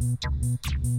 God's house, God, the house of God.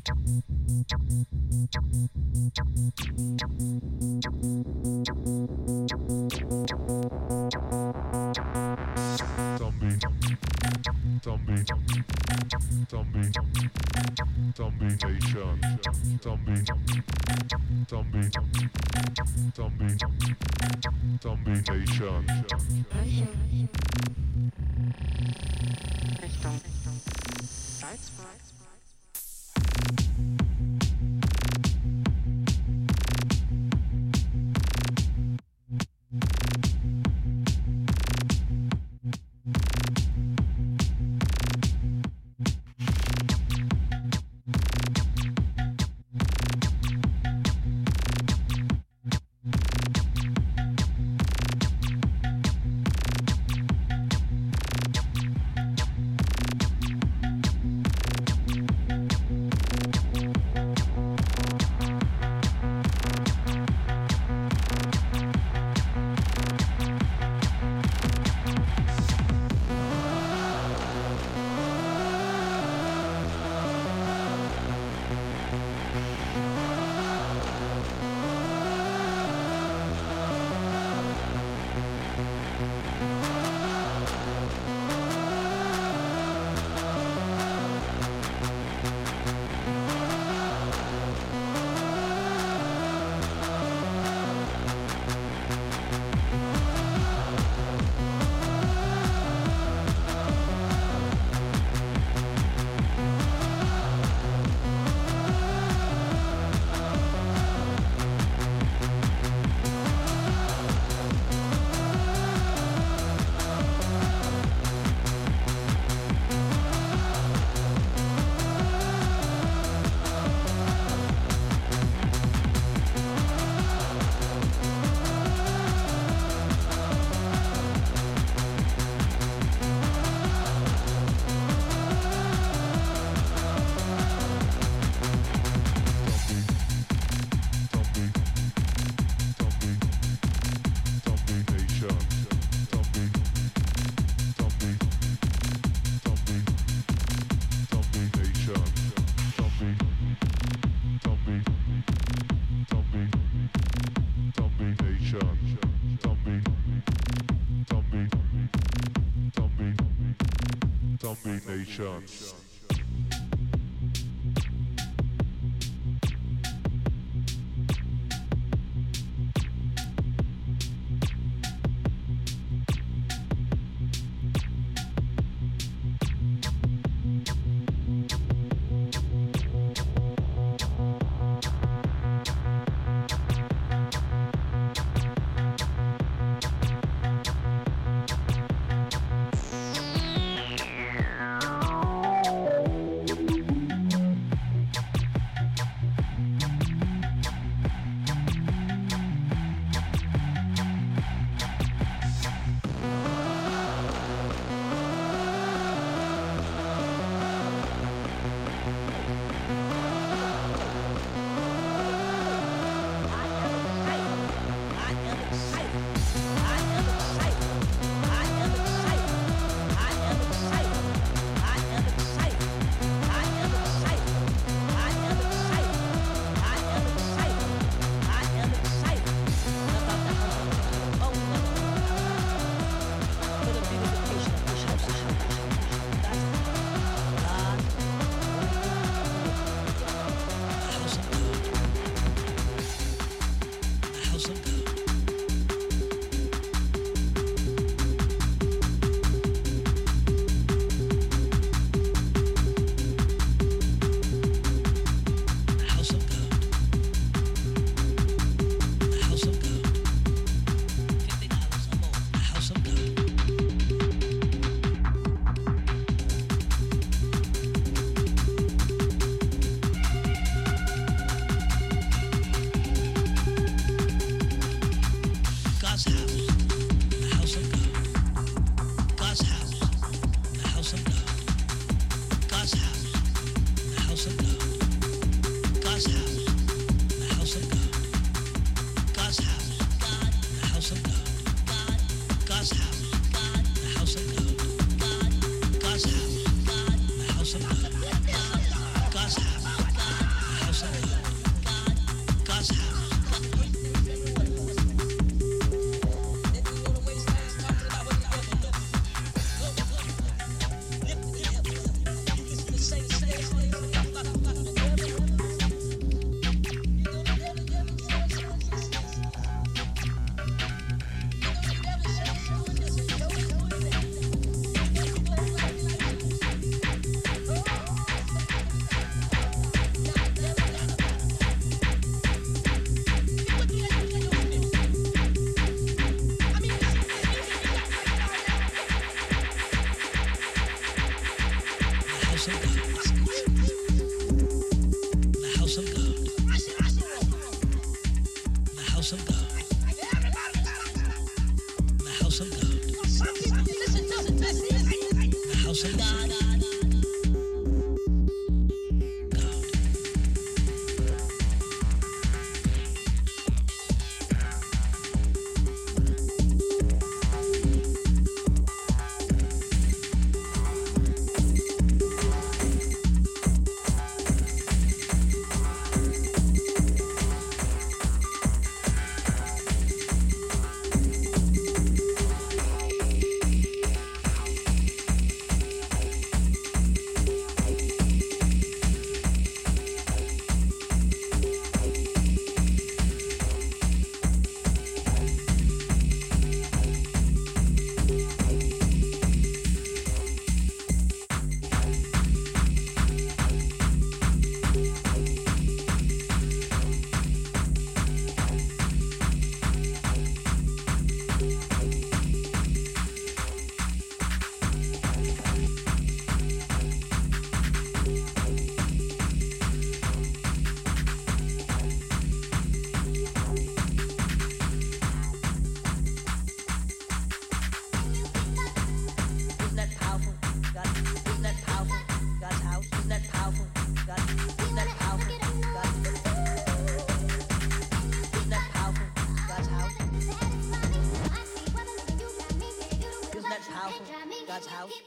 house is God's house.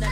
Not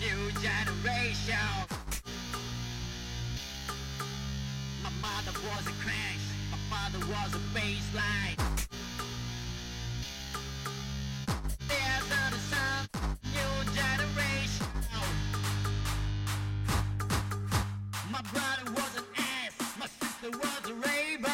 new generation. My mother was a crash, my father was a baseline. There's another song, new generation. My brother was an ass, my sister was a raver.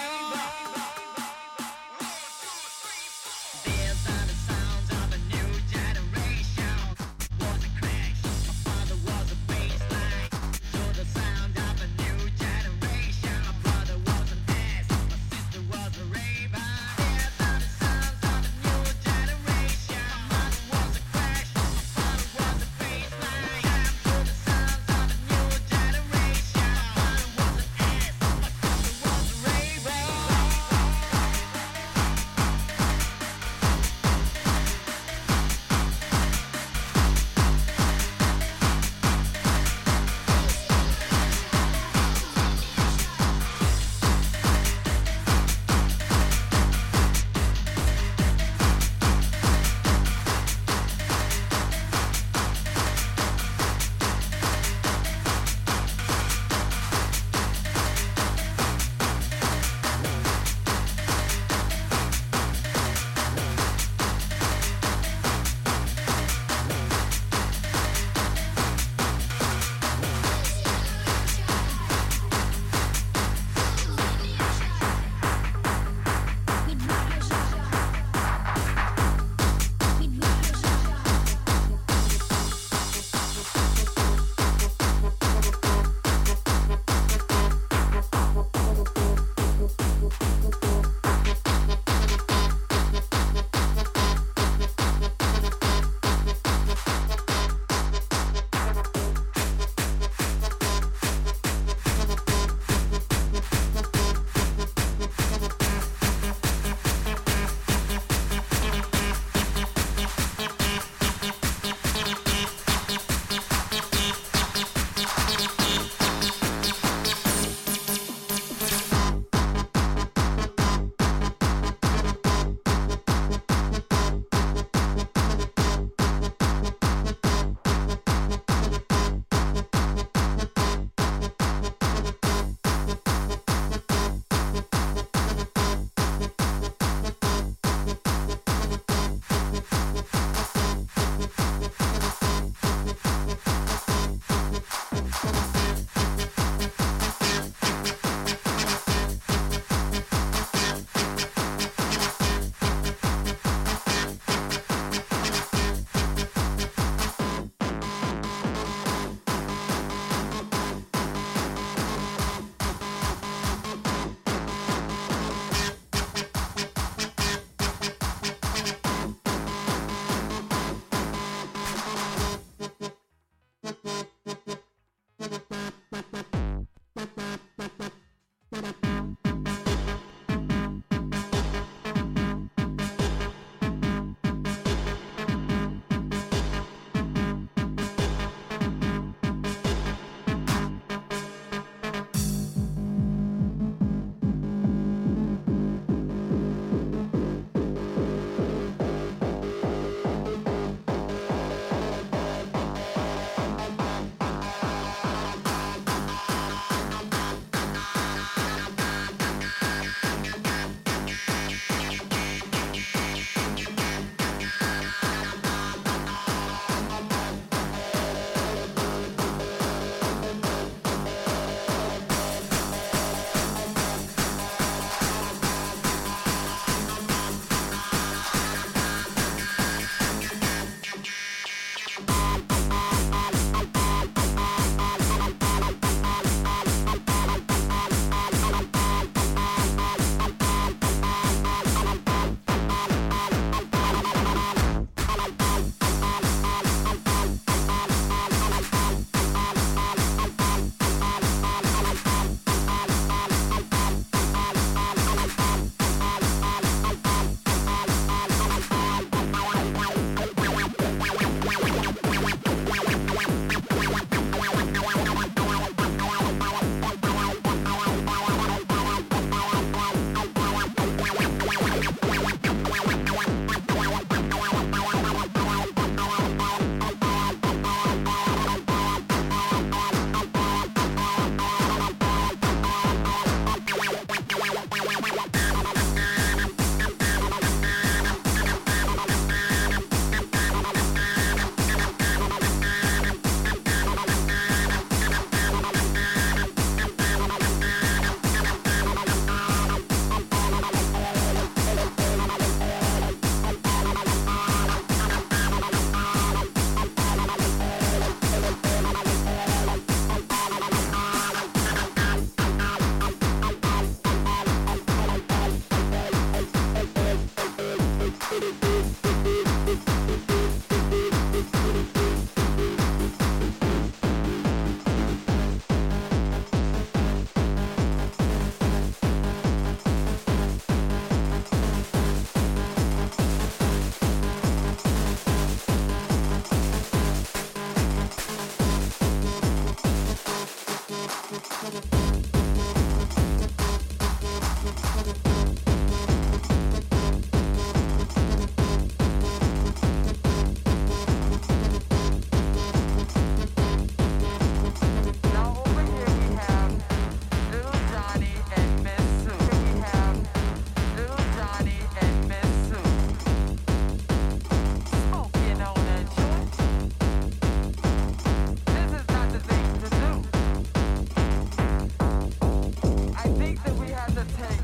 Take